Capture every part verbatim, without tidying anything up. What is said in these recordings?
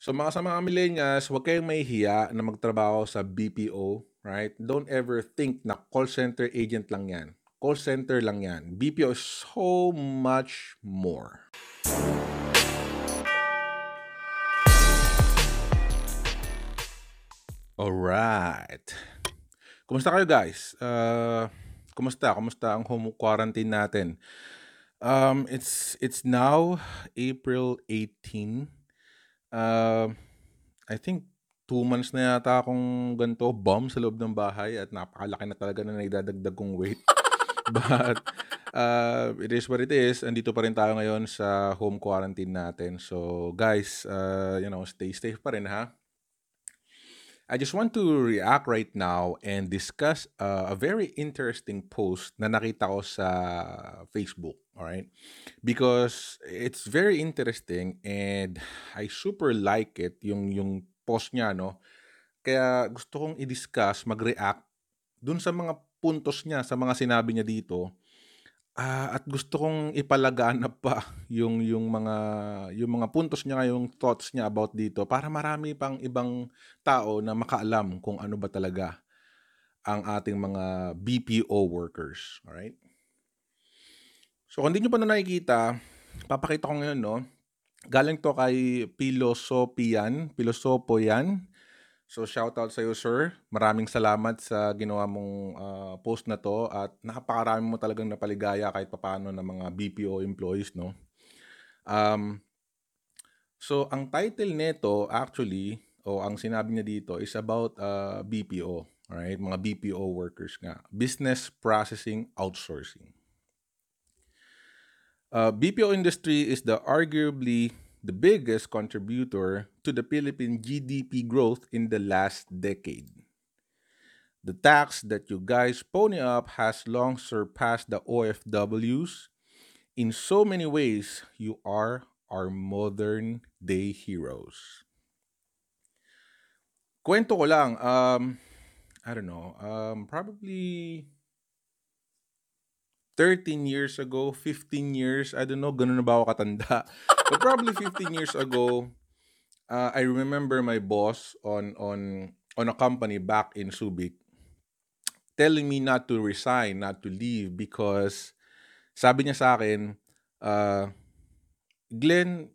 So mga sa mga millennials, huwag kayong mahihiya na magtrabaho sa B P O, right? Don't ever think na call center agent lang yan. Call center lang yan. B P O is so much more. Alright. Kumusta kayo guys? Uh, kumusta? Kumusta ang home quarantine natin? Um, it's, it's now April eighteenth. Uh, I think two months na yata akong ganito bomb sa loob ng bahay at napakalaki na talaga na naidadagdag kong weight. But uh, it is what it is. Andito pa rin tayo ngayon sa home quarantine natin. So guys, uh, you know, stay safe pa rin ha. I just want to react right now and discuss uh, a very interesting post na nakita ko sa Facebook, all right? Because it's very interesting and I super like it, yung, yung post niya, no? Kaya gusto kong i-discuss, mag-react dun sa mga puntos niya, sa mga sinabi niya dito. Uh, at gusto kong ipalaganap pa yung, yung, mga, yung mga puntos niya, yung thoughts niya about dito para marami pang ibang tao na makaalam kung ano ba talaga ang ating mga B P O workers. Alright? So kung hindi nyo pa na nakikita, papakita ko ngayon, no? Galing to kay Pilosopian. Pilosopian. So shout out sa iyo, sir. Maraming salamat sa ginawa mong uh, post na to at napakarami mo talagang napaligaya kahit papaano ng mga B P O employees, no. Um So ang title nito actually o ang sinabi niya dito is about uh, B P O, right? Mga B P O workers nga. Business processing outsourcing. Uh, B P O industry is the arguably the biggest contributor to the Philippine G D P growth in the last decade. The tax that you guys pony up has long surpassed the O F Ws. In so many ways, you are our modern-day heroes. Kwento ko lang, um, I don't know, um, probably thirteen years ago, fifteen years, I don't know, ganun na ba ako katanda? But probably fifteen years ago, uh, I remember my boss on on on a company back in Subic telling me not to resign, not to leave because sabi niya sa akin, uh, Glenn,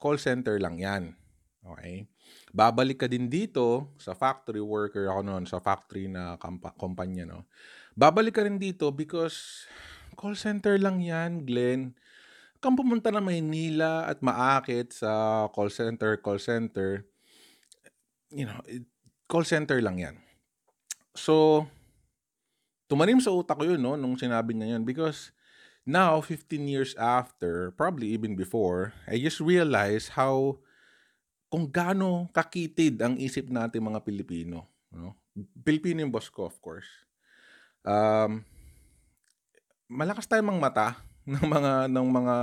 call center lang yan. Okay? Babalik ka din dito sa factory worker ako noon, sa factory na kamp- kumpanya, no? Babalik ka rin dito because call center lang yan, Glenn. Kang pumunta na Maynila at maakit sa call center, call center. You know, it, call center lang yan. So, tumanim sa utak ko yun, no, nung sinabi niya yun. Because now, fifteen years after, probably even before, I just realized how, kung gaano kakitid ang isip natin mga Pilipino. No? Pilipino yung boss ko, of course. Um, malakas tayong mang mata ng mga ng mga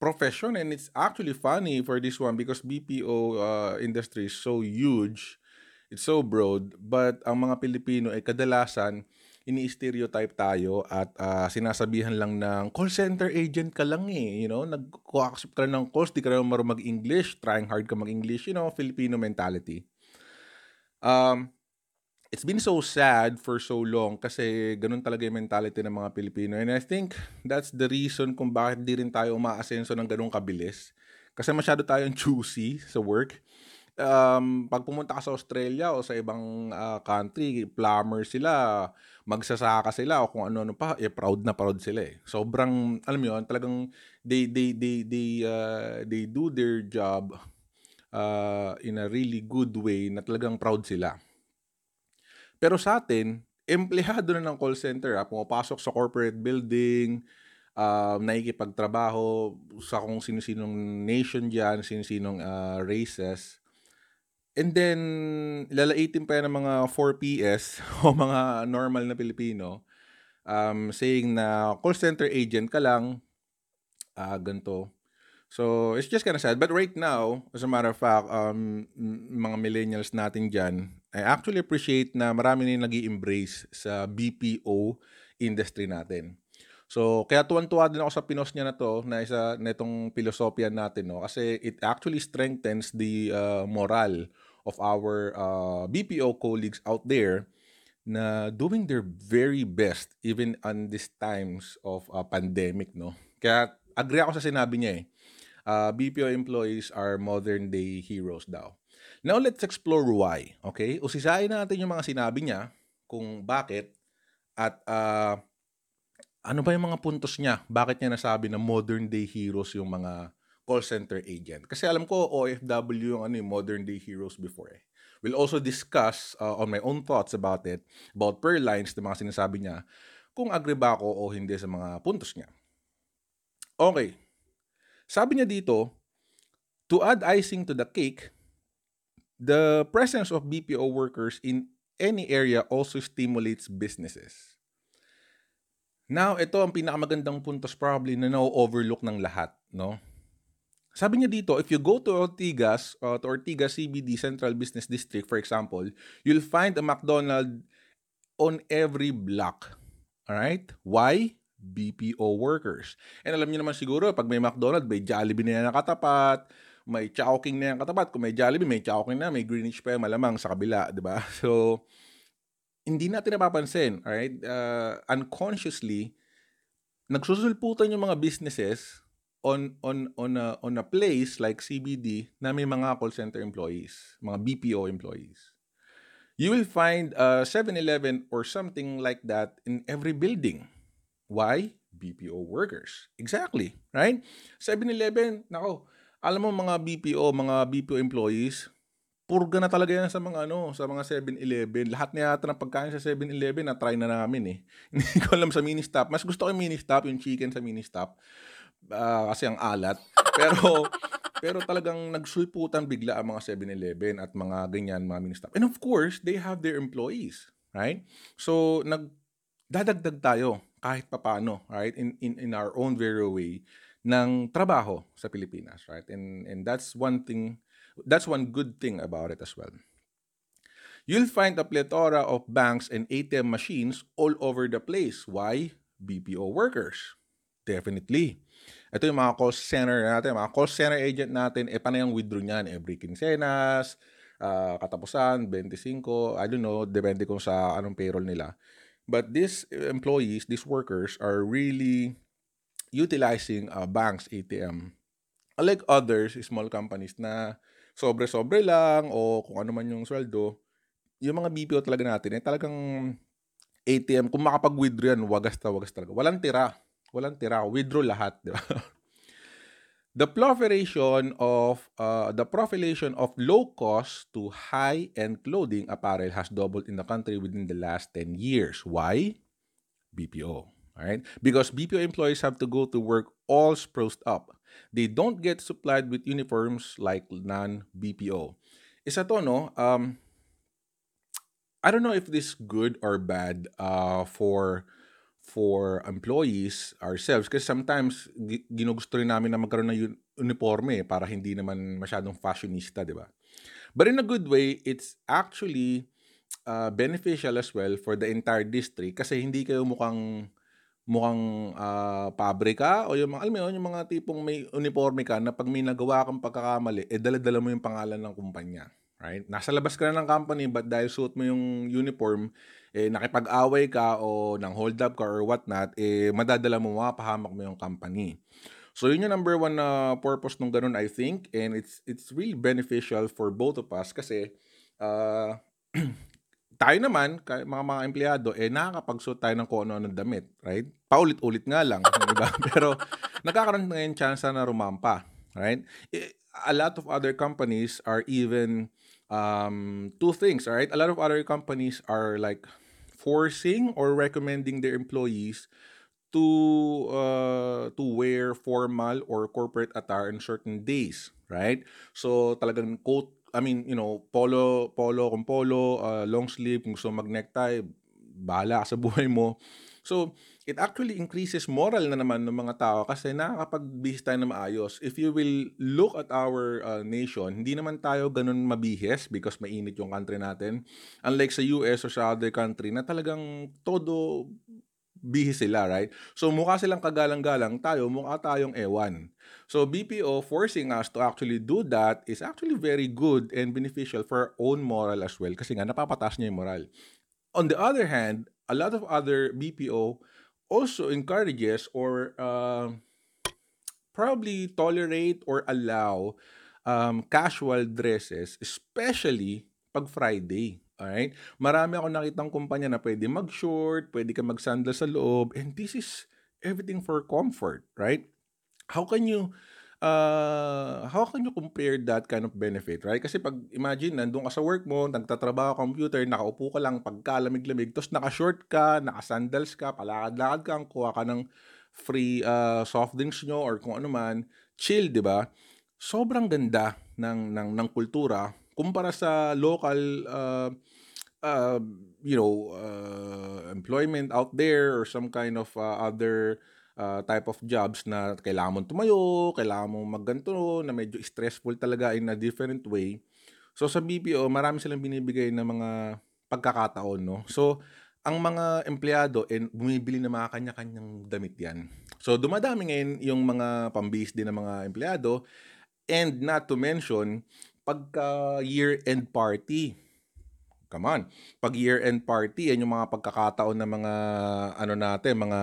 profession and it's actually funny for this one because B P O uh, industry is so huge, it's so broad, but ang mga Pilipino ay kadalasan ini-stereotype tayo at uh, sinasabihan lang ng call center agent ka lang eh, you know, nag-accept ka ng calls, di ka rin marunong mag-English, trying hard ka mag-English, you know, Filipino mentality. Um It's been so sad for so long kasi ganun talaga yung mentality ng mga Pilipino. And I think that's the reason kung bakit di rin tayo umaasenso ng ganun kabilis. Kasi masyado tayong choosy sa work. Um, pag pumunta ka sa Australia o sa ibang uh, country, plumber sila, magsasaka sila o kung ano-ano pa, eh proud na proud sila eh. Sobrang, alam mo yun, talagang they, they, they, they, uh, they do their job uh, in a really good way na talagang proud sila. Pero sa atin, empleyado na ng call center, ha? Pumapasok sa corporate building, uh, nakikipagtrabaho sa kung sino-sinong nation dyan, sino-sinong uh, races. And then, lalaitin pa yan ng mga four P S o mga normal na Pilipino um, saying na call center agent ka lang, uh, ganito. So, it's just kind of sad. But right now, as a matter of fact, um, mga millennials natin dyan, I actually appreciate na marami na nag-i-embrace sa B P O industry natin. So, kaya tuwan-tuwa din ako sa pinost niya na to, na isa, na itong Pilosopian natin, no? Kasi it actually strengthens the uh, morale of our uh, B P O colleagues out there na doing their very best even on these times of uh, pandemic, no? Kaya agree ako sa sinabi niya eh. Uh, B P O employees are modern-day heroes daw. Now, let's explore why, okay? Usisahin natin yung mga sinabi niya kung bakit at... Uh, Ano ba yung mga puntos niya? Bakit niya nasabi na modern day heroes yung mga call center agent? Kasi alam ko O F W yung ano yung modern day heroes before eh. We'll also discuss uh, on my own thoughts about it, about per lines na mga sinasabi niya, kung agree ba ako o hindi sa mga puntos niya. Okay. Sabi niya dito, to add icing to the cake, the presence of B P O workers in any area also stimulates businesses. Now, ito ang pinakamagandang puntos probably na na-overlook ng lahat, no? Sabi niya dito, if you go to Ortigas, uh, to Ortigas C B D Central Business District, for example, you'll find a McDonald's on every block. Alright? Why? B P O workers. And alam niyo naman siguro, pag may McDonald's, may Jollibee na yan nakatapat, may Chowking na yan katapat. Kung may Jollibee, may Chowking na, may Greenwich pa yung malamang sa kabila, di ba? So... hindi natin napapansin, alright? Uh, unconsciously, nagsusulputan yung mga businesses on on on a, on a place like C B D na may mga call center employees, mga B P O employees. You will find a seven eleven or something like that in every building. Why? B P O workers. Exactly, right? seven eleven, nako, alam mo mga B P O, mga B P O employees, purga na talaga yan sa mga ano, sa mga seven eleven. Lahat na yata ng pagkain sa seven eleven na try na namin eh. Hindi ko alam sa mini-stop. Mas gusto ko yung mini-stop, yung chicken sa mini-stop. Uh, kasi ang alat. Pero pero talagang nagsulputan bigla ang mga seven eleven at mga ganyan, mga mini-stop. And of course, they have their employees, right? So, nagdadagdag tayo kahit papaano, right? In in in our own very way ng trabaho sa Pilipinas, right? And and that's one thing. That's one good thing about it as well. You'll find a plethora of banks and A T M machines all over the place. Why? B P O workers. Definitely. Ito yung mga call center natin, mga call center agent natin, e eh, paano yung withdraw niyan? Every quincenas, uh, katapusan, twenty-five, I don't know, depende kung sa anong payroll nila. But these employees, these workers are really utilizing uh, banks, A T M. Unlike others, small companies na sobre-sobre lang o kung ano man yung sweldo, yung mga B P O talaga natin, eh, talagang A T M, kung makapag-withdraw yan, wagas na wagas talaga. Walang tira. Walang tira. Withdraw lahat. Diba? The proliferation of uh, the proliferation of low-cost to high-end clothing apparel has doubled in the country within the last ten years. Why? B P O. Alright? Because B P O employees have to go to work all spruced up. They don't get supplied with uniforms like non-B P O. Isa to, no? Um, I don't know if this is good or bad uh, for for employees ourselves. Kasi sometimes, g- ginugusto rin namin na magkaroon ng un- uniforme eh, para hindi naman masyadong fashionista, di ba? But in a good way, it's actually uh, beneficial as well for the entire district kasi hindi kayo mukhang... mukhang uh, pabrika o yung mga, alam mo yun, yung mga tipong may uniforme ka na pag may nagawa kang pagkakamali, eh dala-dala mo yung pangalan ng kumpanya. Right? Nasa labas ka na ng company but dahil suot mo yung uniform, eh nakipag-away ka o nang hold up ka or whatnot, eh madadala mo, mapahamak mo yung company. So yun yung number one na uh, purpose nung ganun, I think, and it's it's really beneficial for both of us kasi uh, tayo naman, mga mga empleyado, eh nakakapagsuot tayo ng kung ano-ano damit, right? Paulit-ulit nga lang, diba? Pero nagkakaroon ngayon chance na rumampa, right? A lot of other companies are even um, two things, right? A lot of other companies are like forcing or recommending their employees to uh, to wear formal or corporate attire on certain days, right? So talagang coat, I mean, you know, polo, polo, kung polo, uh, long sleeve, kung gusto mag-necktie, bahala ka sa buhay mo. So, it actually increases moral na naman ng mga tao kasi nakakapag-bihis tayo na maayos. If you will look at our uh, nation, hindi naman tayo ganun mabihis because mainit yung country natin. Unlike sa U S or sa other country na talagang todo busy sila, right? So mukha silang kagalang-galang, tayo mukha tayong ewan. So B P O forcing us to actually do that is actually very good and beneficial for our own moral as well, kasi nga napapataas niya yung moral. On the other hand, a lot of other B P O also encourages or uh, probably tolerate or allow um, casual dresses, especially pag Friday. Alright? Marami ako nakitang kumpanya na pwede mag-short, pwede ka mag-sandal sa loob, and this is everything for comfort, right? How can you, uh, how can you compare that kind of benefit, right? Kasi pag, imagine, nandun ka sa work mo, nagtatrabaho ka computer, nakaupo ka lang, pagkalamig-lamig, tapos naka-short ka, naka-sandals ka, palakad-lakad ka, kuha ka ng free uh, soft drinks nyo, or kung ano man, chill, di ba? Sobrang ganda ng, ng, ng kultura, kumpara sa local, uh, uh, you know, uh, employment out there or some kind of uh, other uh, type of jobs na kailangan mong tumayo, kailangan mong magganto, na medyo stressful talaga in a different way. So sa B P O, marami silang binibigay na mga pagkakataon, no? So ang mga empleyado, and bumibili ng mga kanya-kanyang damit yan. So dumadami ngayon yung mga pambihis din ng mga empleyado, and not to mention, pagka year-end party. Come on. Pag year-end party, yan yung mga pagkakataon ng mga ano natin, mga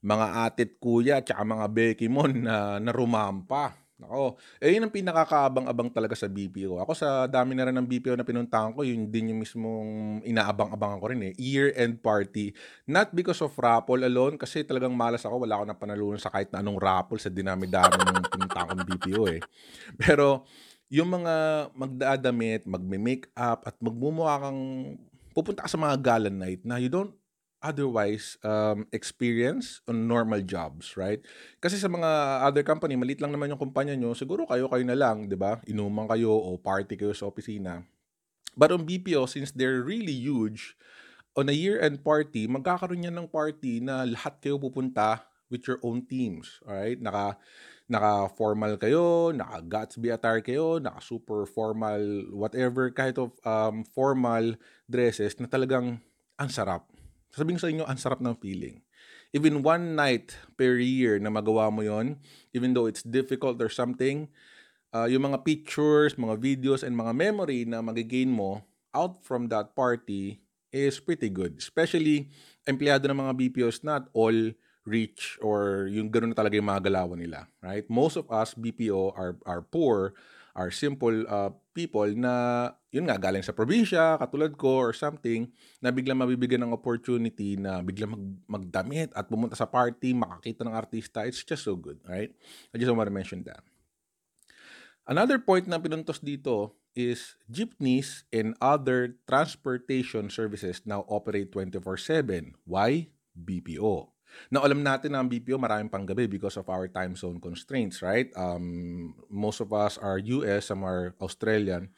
mga atit kuya tsaka mga bekimon na, na rumampa. Nako. Eh yun ang pinakakaabang-abang talaga sa B P O. Ako sa dami na rin ng B P O na pinuntahan ko, yun din yung mismong inaabang-abangan ko rin eh. Year-end party. Not because of raffle alone, kasi talagang malas ako. Wala ako na panalunan sa kahit na anong raffle sa dinami-dami ng pinuntahan kong B P O eh. Pero yung mga magdadamit, magme-makeup, at magmumukha kang pupunta ka sa mga gala night na you don't otherwise um, experience on normal jobs, right? Kasi sa mga other company, maliit lang naman yung kumpanya nyo, siguro kayo-kayo na lang, di ba? Inuman kayo o party kayo sa opisina. But on B P O, since they're really huge, on a year-end party, magkakaroon yan ng party na lahat kayo pupunta with your own teams, alright? Naka... Naka-formal kayo, naka-Gatsby attire kayo, naka-super formal, whatever, kahit of um, formal dresses na talagang ang sarap. Sabihin ko sa inyo, ang sarap ng feeling. Even one night per year na magawa mo yon, even though it's difficult or something, uh, yung mga pictures, mga videos, and mga memory na magigain mo out from that party is pretty good. Especially, empleyado ng mga B P Os, not all rich or yung ganoon na talaga yung mga galawan nila, right? Most of us B P O are are poor, are simple uh, people na yun nga galing sa probinsya katulad ko or something na biglang mabibigyan ng opportunity na biglang mag, magdamit at pumunta sa party, makakita ng artista. It's just so good, right? I just want to mention that. Another point na pinuntos dito is jeepneys and other transportation services now operate twenty-four seven. Why? B P O. Now, alam natin na ang B P O maraming panggabi because of our time zone constraints, right? Um, most of us are U S, some are Australian.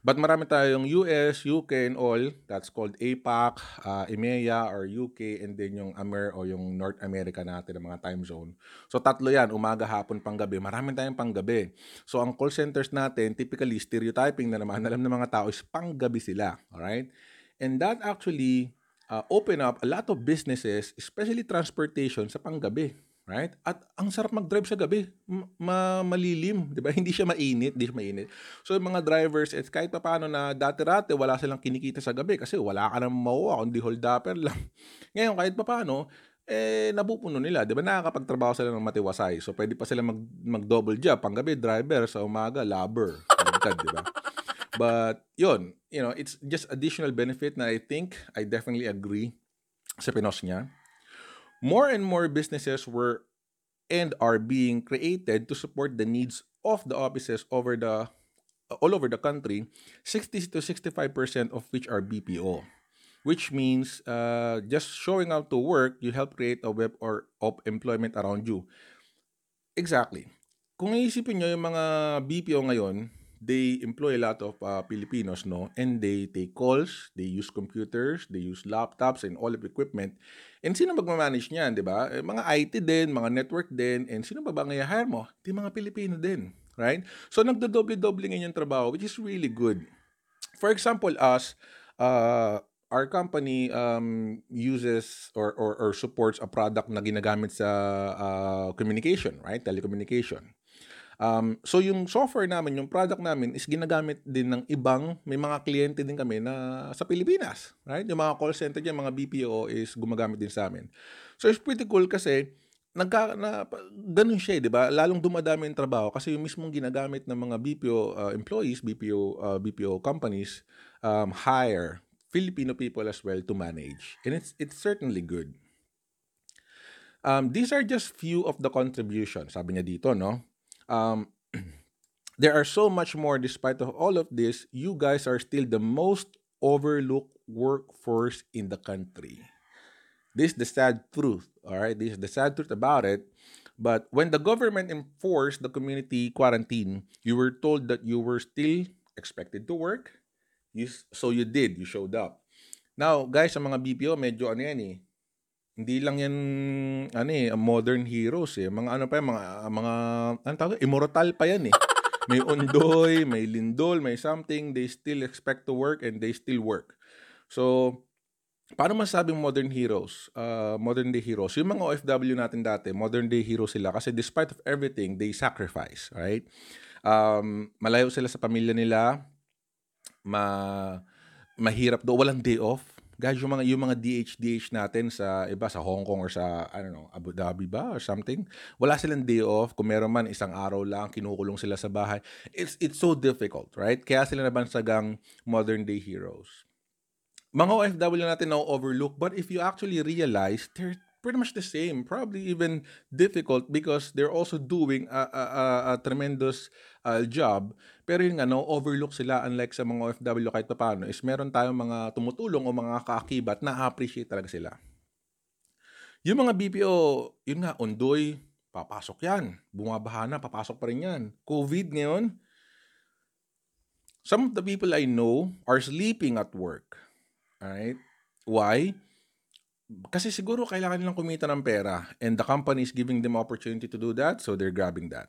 But marami tayong U S, U K, and all. That's called APAC, uh, EMEA, or U K, and then yung Amer o yung North America natin ang mga time zone. So, tatlo yan. Umaga, hapon, panggabi. Marami tayong panggabi. So, ang call centers natin, typically, stereotyping na naman, alam ng mga tao is panggabi sila, alright? And that actually Uh, open up a lot of businesses, especially transportation sa panggabi, right? At ang sarap mag-drive sa gabi, ma- malilim, di ba? Hindi siya mainit, hindi siya mainit. So yung mga drivers, at kahit pa paano na dati-rate, wala silang kinikita sa gabi kasi wala ka nang mauwa, kundi hold-upper lang. Ngayon, kahit pa paano, eh, nabupuno nila, di ba? Nakakapagtrabaho sila ng matiwasay. So pwede pa sila mag- mag-double job, panggabi, driver, sa umaga, labor, di ba? But yun, you know, it's just additional benefit na I think I definitely agree sa pinos niya. More and more businesses were and are being created to support the needs of the offices over the uh, all over the country, sixty to sixty-five percent of which are B P O. Which means uh, just showing up to work, you help create a web or of employment around you. Exactly. Kung iisipin nyo yung mga B P O ngayon, they employ a lot of uh, Filipinos, no? And they take calls, they use computers, they use laptops and all of equipment. And sino magmamanage niyan, di ba? Mga I T din, mga network din, and sino ba ba ngayon-hire mo? Di mga Pilipino din, right? So, nagdodoble-doble ngayon yung trabaho, which is really good. For example, us, uh, our company um, uses or, or, or supports a product na ginagamit sa uh, communication, right? Telecommunication. Um, so yung software namin, yung product namin is ginagamit din ng ibang, may mga kliyente din kami na sa Pilipinas, right? Yung mga call center dyan, mga B P O is gumagamit din sa amin. So it's pretty cool kasi nagka, na, ganun siya, di ba? Lalong dumadami yung trabaho kasi yung mismong ginagamit ng mga B P O uh, employees, B P O uh, B P O companies um, hire Filipino people as well to manage. And it's it's certainly good. Um, these are just few of the contributions, sabi niya dito, no? Um, there are so much more. Despite of all of this, you guys are still the most overlooked workforce in the country. This is the sad truth, all right? This is the sad truth about it. But when the government enforced the community quarantine, you were told that you were still expected to work. You, so you did. You showed up. Now, guys, sa mga B P O, medyo ano yan eh. Hindi lang yan, ano eh, modern heroes eh. Mga ano pa yan, mga, mga ano tawag, immortal pa yan eh. May Ondoy, may Lindol, may something. They still expect to work and they still work. So, paano masasabing modern heroes? Uh, modern day heroes. Yung mga O F W natin dati, modern day heroes sila. Kasi despite of everything, they sacrifice, right? Um, malayo sila sa pamilya nila. Ma, mahirap do. Walang day off. Guys, yung mga, yung mga D H D H natin sa iba, sa Hong Kong or sa, I don't know, Abu Dhabi ba or something, wala silang day off. Kung meron man, isang araw lang, kinukulong sila sa bahay. It's, it's so difficult, right? Kaya sila nabansagang modern-day heroes. Mga O F W natin na-overlook, but if you actually realize, they're pretty much the same, probably even difficult because they're also doing a, a, a, a tremendous uh, job. Pero yun nga, na-overlook sila unlike sa mga O F W kahit pa paano is meron tayong mga tumutulong o mga kaakibat na appreciate talaga sila. Yung mga B P O, yun nga, Ondoy, papasok yan. Bumabahana, papasok pa rin yan. COVID ngayon. Some of the people I know are sleeping at work. Alright? Why? Kasi siguro kailangan nilang kumita ng pera and the company is giving them opportunity to do that, so they're grabbing that.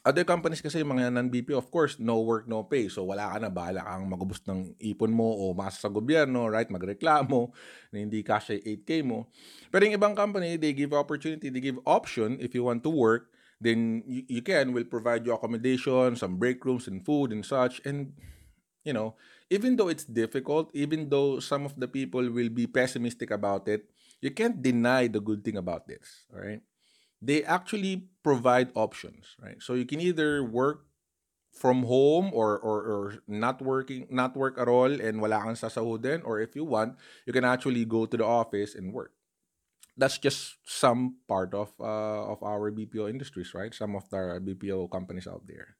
Other companies kasi, mga non-B P O, of course, no work, no pay. So, wala ka na, bahala kang magubos ng ipon mo o masa sa gobyerno, right? Magreklamo na hindi kasya eight K mo. Pero yung ibang company, they give opportunity, they give option. If you want to work, then you, you can. We'll provide you accommodation, some break rooms and food and such. And, you know, even though it's difficult, even though some of the people will be pessimistic about it, you can't deny the good thing about this, all right? They actually provide options, right? So you can either work from home or, or, or not working, not work at all and wala kang sasahudin, or if you want, you can actually go to the office and work. That's just some part of, uh, of our B P O industries, right? Some of the B P O companies out there.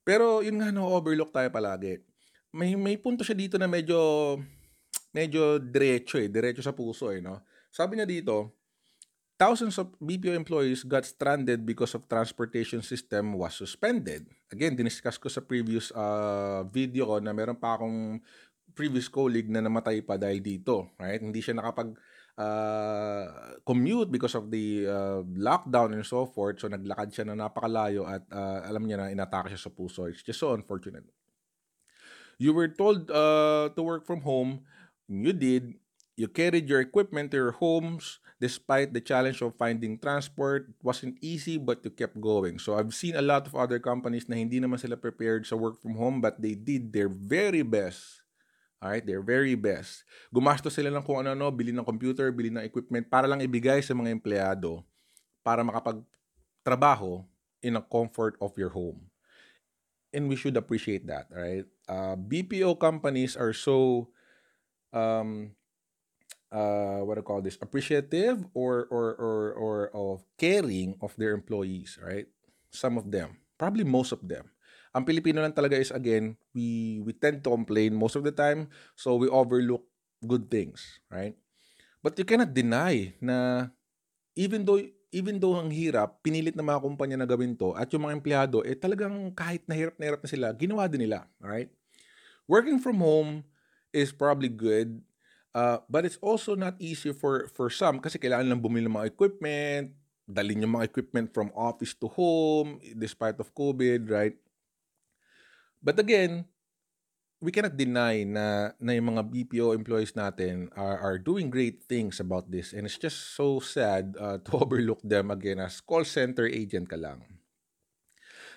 Pero yun nga, na-overlook tayo palagi. May, may punto siya dito na medyo, medyo diretso eh, diretso sa puso eh, no? Sabi niya dito, thousands of B P O employees got stranded because of transportation system was suspended. Again, diniscuss ko sa previous uh, video ko na meron pa akong previous colleague na namatay pa dahil dito, right? Hindi siya nakapag uh, commute because of the uh, lockdown and so forth. So, naglakad siya na napakalayo at uh, alam niya na inatake siya sa puso. It's just so unfortunate. You were told uh, to work from home. You did. You carried your equipment to your homes. Despite the challenge of finding transport, it wasn't easy but you kept going. So I've seen a lot of other companies na hindi naman sila prepared sa work from home but they did their very best. Alright, their very best. Gumastos sila ng kung ano-ano, bili ng computer, bili ng equipment para lang ibigay sa mga empleyado para makapagtrabaho in a comfort of your home. And we should appreciate that, alright? Uh, B P O companies are so... Um, Uh, what do you call this? Appreciative or or or or of caring of their employees, right? Some of them, probably most of them. Ang Pilipino lang talaga is again, we we tend to complain most of the time, so we overlook good things, right? But you cannot deny na even though even though ang hirap, pinilit ng mga kumpanya na gawin to at yung mga empleyado, eh talagang kahit nahirap na hirap na sila, ginawa din nila, right? Working from home is probably good. Uh, but it's also not easy for, for some kasi kailangan lang bumili ng mga equipment, dalhin yung mga equipment from office to home despite of COVID, right? But again, we cannot deny na, na yung mga B P O employees natin are, are doing great things about this. And it's just so sad uh, to overlook them again as call center agent ka lang.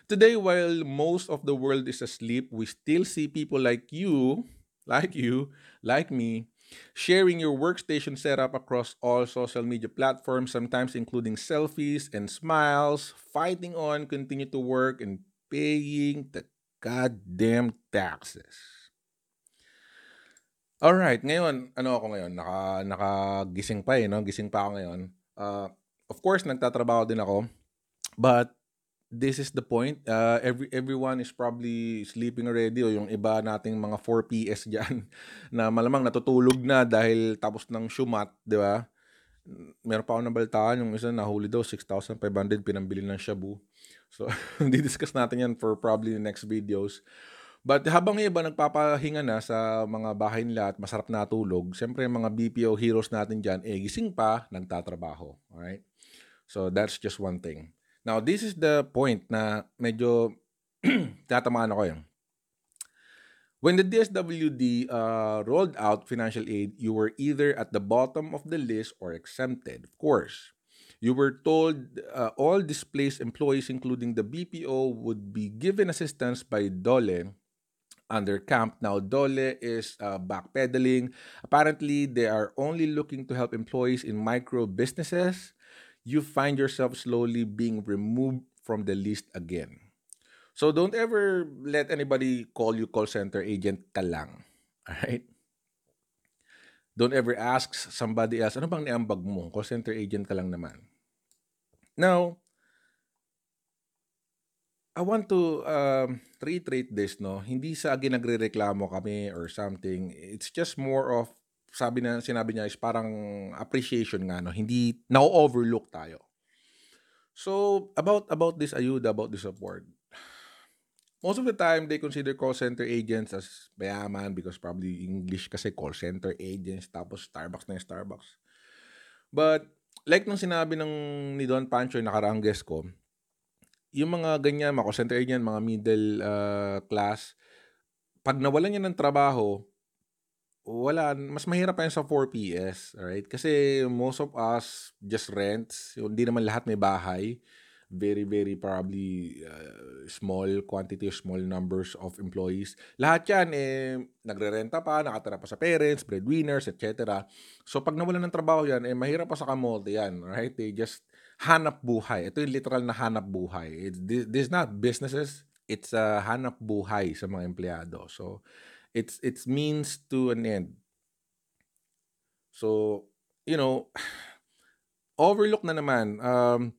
Today, while most of the world is asleep, we still see people like you, like you, like me, sharing your workstation setup across all social media platforms, sometimes including selfies and smiles, fighting on, continue to work, and paying the goddamn taxes. All right, ngayon, ano ako ngayon? Naka, nakagising pa eh, no? Gising pa ako ngayon. Uh, of course, nagtatrabaho din ako, but this is the point. Uh, every everyone is probably sleeping already o yung iba nating mga four P S dyan na malamang natutulog na dahil tapos ng shumat, di ba? Meron pa ako nabalitaan, yung isa nahuli daw, six thousand five hundred pinambili ng shabu. So, di-discuss natin yan for probably the next videos. But habang iba nagpapahinga na sa mga bahay nila at masarap na tulog, siyempre mga B P O heroes natin dyan, eh gising pa, nagtatrabaho. Alright? So, that's just one thing. Now, this is the point na medyo tatamaan ako yun. When the D S W D uh, rolled out financial aid, you were either at the bottom of the list or exempted, of course. You were told uh, all displaced employees, including the B P O, would be given assistance by DOLE under camp. Now, DOLE is uh, backpedaling. Apparently, they are only looking to help employees in micro businesses. You find yourself slowly being removed from the list again. So don't ever let anybody call you call center agent ka lang. Alright? Don't ever ask somebody else, ano bang niambag mo? Call center agent ka lang naman. Now, I want to uh, reiterate this, no? Hindi sa ginagre-reklamo kami or something. It's just more of sabi na sinabi niya is parang appreciation nga, no? Hindi na-overlook tayo. So, about about this ayuda, about this support. Most of the time, they consider call center agents as bayaman because probably English kasi call center agents, tapos Starbucks na yung Starbucks. But, like nung sinabi ng ni Don Pancho yung nakaraang guest ko, yung mga ganyan, mga call center agent, mga middle uh, class, pag nawalan niya ng trabaho, wala, mas mahirap pa yun sa four P S, alright? Kasi most of us just rents, hindi naman lahat may bahay, very, very probably uh, small quantity or small numbers of employees. Lahat yan, eh, nagrerenta pa, nakatira pa sa parents, breadwinners, et cetera. So, pag nawala ng trabaho yan, eh, mahirap pa sa kamote yan, alright? They just hanap buhay. Ito yung literal na hanap buhay. It's, this, this is not businesses, it's uh, hanap buhay sa mga empleyado. So, It's it's means to an end. So, you know, overlook na naman. Um,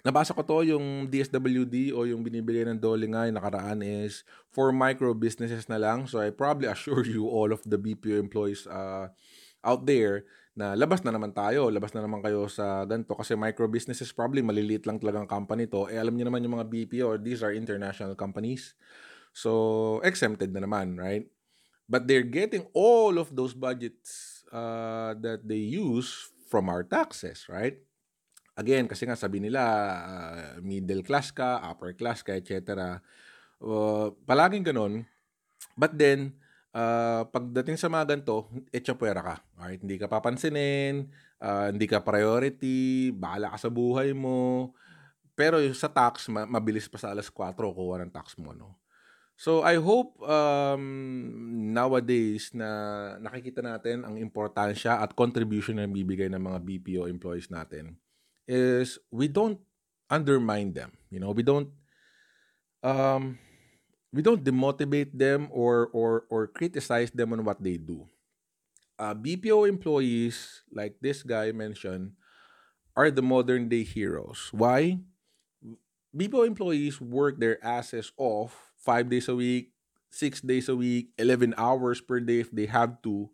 nabasa ko to yung D S W D o yung binibigay ng DOLE nga yung nakaraan is for micro businesses na lang. So, I probably assure you all of the B P O employees uh, out there na labas na naman tayo. Labas na naman kayo sa ganito. Kasi micro businesses probably maliliit lang talagang company to. Eh, alam niyo naman yung mga B P O, these are international companies. So, exempted na naman, right? But they're getting all of those budgets uh, that they use from our taxes, right? Again, kasi nga sabi nila, uh, middle class ka, upper class ka, et cetera. Uh, palaging ganun. But then, uh, pagdating sa mga ganito, etsyapwera ka, right? Hindi ka papansinin, uh, hindi ka priority, bahala ka sa buhay mo. Pero sa tax, mabilis pa sa alas kwatro kuha ng tax mo, no? So, I hope um, nowadays na nakikita natin ang importansya at contribution na bibigay ng mga B P O employees natin is we don't undermine them. You know, we don't um, we don't demotivate them or or or criticize them on what they do. Uh, B P O employees, like this guy mentioned, are the modern-day heroes. Why? B P O employees work their asses off five days a week, six days a week, eleven hours per day if they have to,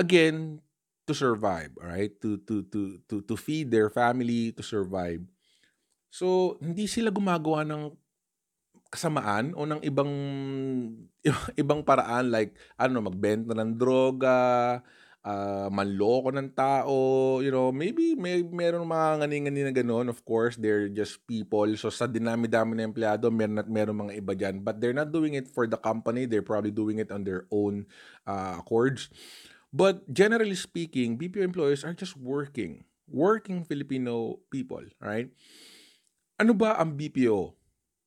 again, to survive, all right? To, to, to, to, to feed their family, to survive. So, hindi sila gumagawa ng kasamaan o ng ibang, ibang paraan like, ano, magbenta ng droga, ah, manloko ng tao, you know, maybe may meron mga ngani-ngani na gano'n. Of course, they're just people. So sa dinami-dami na empleyado, meron at meron mga iba dyan. But they're not doing it for the company. They're probably doing it on their own uh, accords. But generally speaking, B P O employees are just working. Working Filipino people, right? Ano ba ang B P O?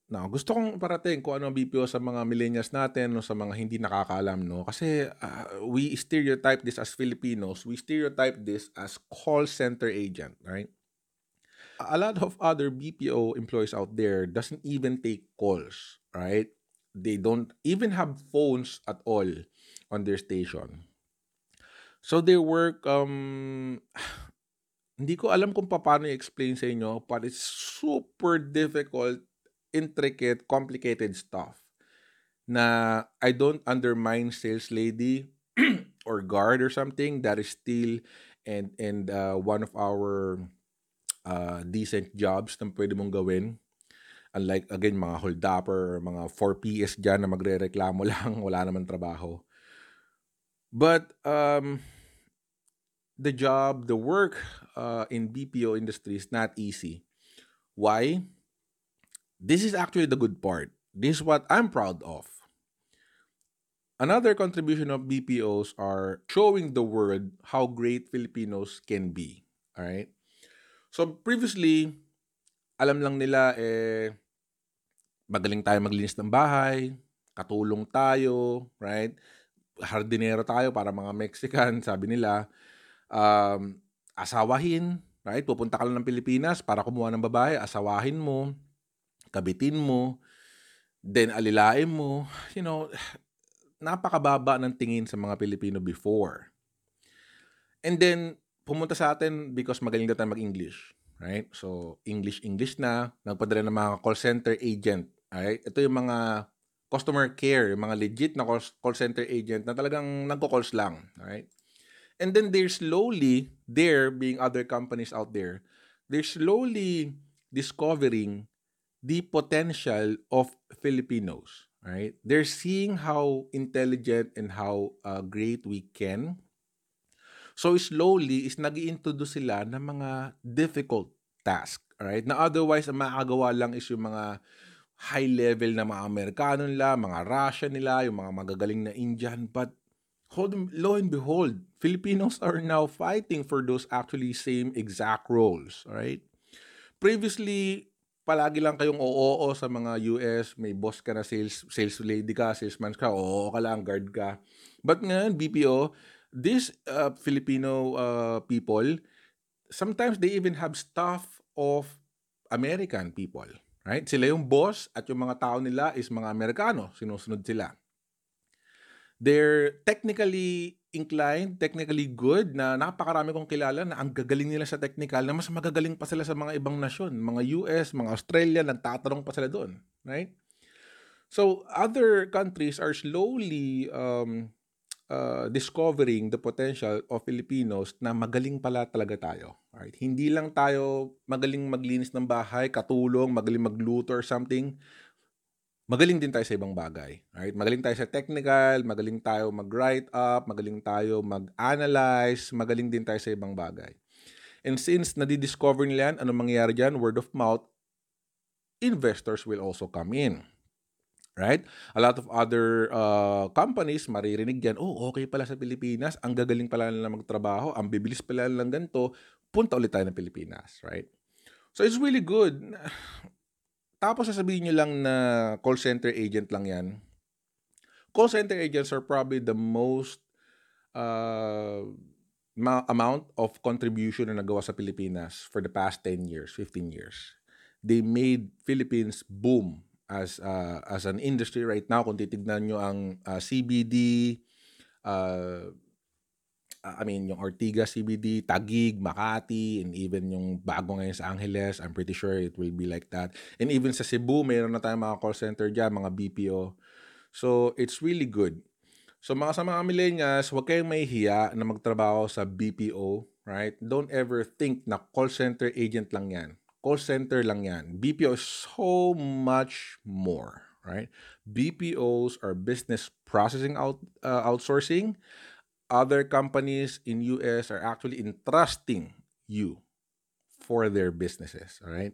Now, gusto kong parating kung ano ang B P O sa mga millennials natin o no, sa mga hindi nakakaalam, no? Kasi uh, we stereotype this as Filipinos. We stereotype this as call center agent, right? A lot of other B P O employees out there doesn't even take calls, right? They don't even have phones at all on their station. So they work... um hindi ko alam kung paano i-explain sa inyo, but it's super difficult, intricate, complicated stuff na I don't undermine sales lady or guard or something that is still and and uh, one of our uh, decent jobs na pwede mong gawin. Unlike, again, mga hold-upper or mga four P S dyan na magre-reklamo lang, wala naman trabaho. But um, the job, the work uh, in B P O industry is not easy. Why? This is actually the good part. This is what I'm proud of. Another contribution of B P Os are showing the world how great Filipinos can be. All right? So previously, alam lang nila, eh, magaling tayo maglinis ng bahay, katulong tayo, right? Hardinero tayo para mga Mexican, sabi nila. Um, asawahin, right? Pupunta ka lang ng Pilipinas para kumuha ng babae, asawahin mo, kabitin mo, then alilain mo. You know, napakababa ng tingin sa mga Pilipino before. And then, pumunta sa atin because magaling na tayo mag-English, right? So, English-English na, nagpadala ng mga call center agent, right? Ito yung mga customer care, yung mga legit na call center agent na talagang nagko-calls lang, right? And then, they're slowly, there being other companies out there, they're slowly discovering the potential of Filipinos, right? They're seeing how intelligent and how uh, great we can. So slowly, is nag-i-introduce sila ng mga difficult task, right? Na otherwise, ang makagawa lang is yung mga high level na mga Amerikano nila, mga Russian nila, yung mga magagaling na Indian. But hold, lo and behold, Filipinos are now fighting for those actually same exact roles, right? Previously, palagi lang kayong oo sa mga U S, may boss ka na, sales sales lady ka, salesman ka, oo ka lang, guard ka. But ngayon, B P O, these uh, Filipino uh, people, sometimes they even have staff of American people, right? Sila yung boss at yung mga tao nila is mga Amerikano, sinusunod sila. They're technically inclined, technically good, na napakarami kong kilala na ang gagaling nila sa technical, na mas magagaling pa sila sa mga ibang nasyon, mga U S, mga Australia, nagtatanong pa sila doon, right? So, other countries are slowly um, uh, discovering the potential of Filipinos na magaling pala talaga tayo, right? Hindi lang tayo magaling maglinis ng bahay, katulong, magaling magluto or something. Magaling din tayo sa ibang bagay, right? Magaling tayo sa technical, magaling tayo mag-write up, magaling tayo mag-analyze, magaling din tayo sa ibang bagay. And since nadidiscover nila yan, ano mangyayari dyan? Word of mouth, investors will also come in, right? A lot of other uh, companies, maririnig yan, oh, okay pala sa Pilipinas, ang gagaling pala nila magtrabaho, ang bibilis pala nila ganito, punta ulit tayo ng Pilipinas, right? So it's really good. Tapos sasabihin nyo lang na call center agent lang yan. Call center agents are probably the most uh, ma- amount of contribution na nagawa sa Pilipinas for the past ten years, fifteen years. They made Philippines boom as uh, as an industry right now. Kung titignan nyo ang uh, C B D, uh, I mean, yung Ortigas C B D, Taguig, Makati, and even yung bago ngayon sa Angeles, I'm pretty sure it will be like that. And even sa Cebu, mayroon na tayong mga call center dyan, mga B P O. So, it's really good. So, mga sa mga millennials, huwag kayong mahihiya na magtrabaho sa B P O, right? Don't ever think na call center agent lang yan. Call center lang yan. B P O is so much more, right? B P Os are business processing out, uh, outsourcing. other companies in U S are actually entrusting you for their businesses. Alright?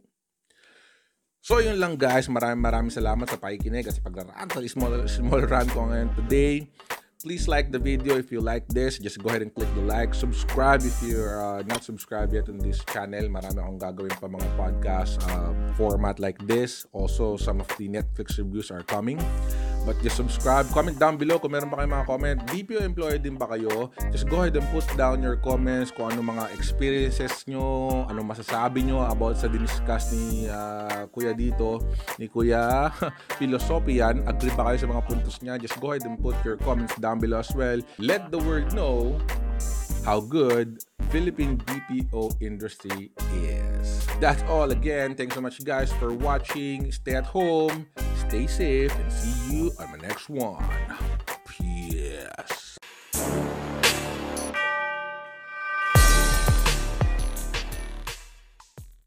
So, yun lang guys. Maraming maraming salamat sa pakikinig at sa pagrarant. Sa small, small rant ko ngayon today. Please like the video if you like this. Just go ahead and click the like. Subscribe if you're uh, not subscribed yet on this channel. Marami akong gagawin pa mga podcast uh, format like this. Also, some of the Netflix reviews are coming. But just subscribe. Comment down below kung meron pa kayong mga comment. B P O employee din ba kayo? Just go ahead and put down your comments kung ano mga experiences nyo, ano masasabi nyo about sa diniscuss ni uh, Kuya dito, ni Kuya Pilosopian. Agree ba kayo sa mga puntos niya? Just go ahead and put your comments down below as well. Let the world know how good Philippine B P O industry is. That's all again. Thanks so much guys for watching. Stay at home, stay safe, and see you on the next one. Peace.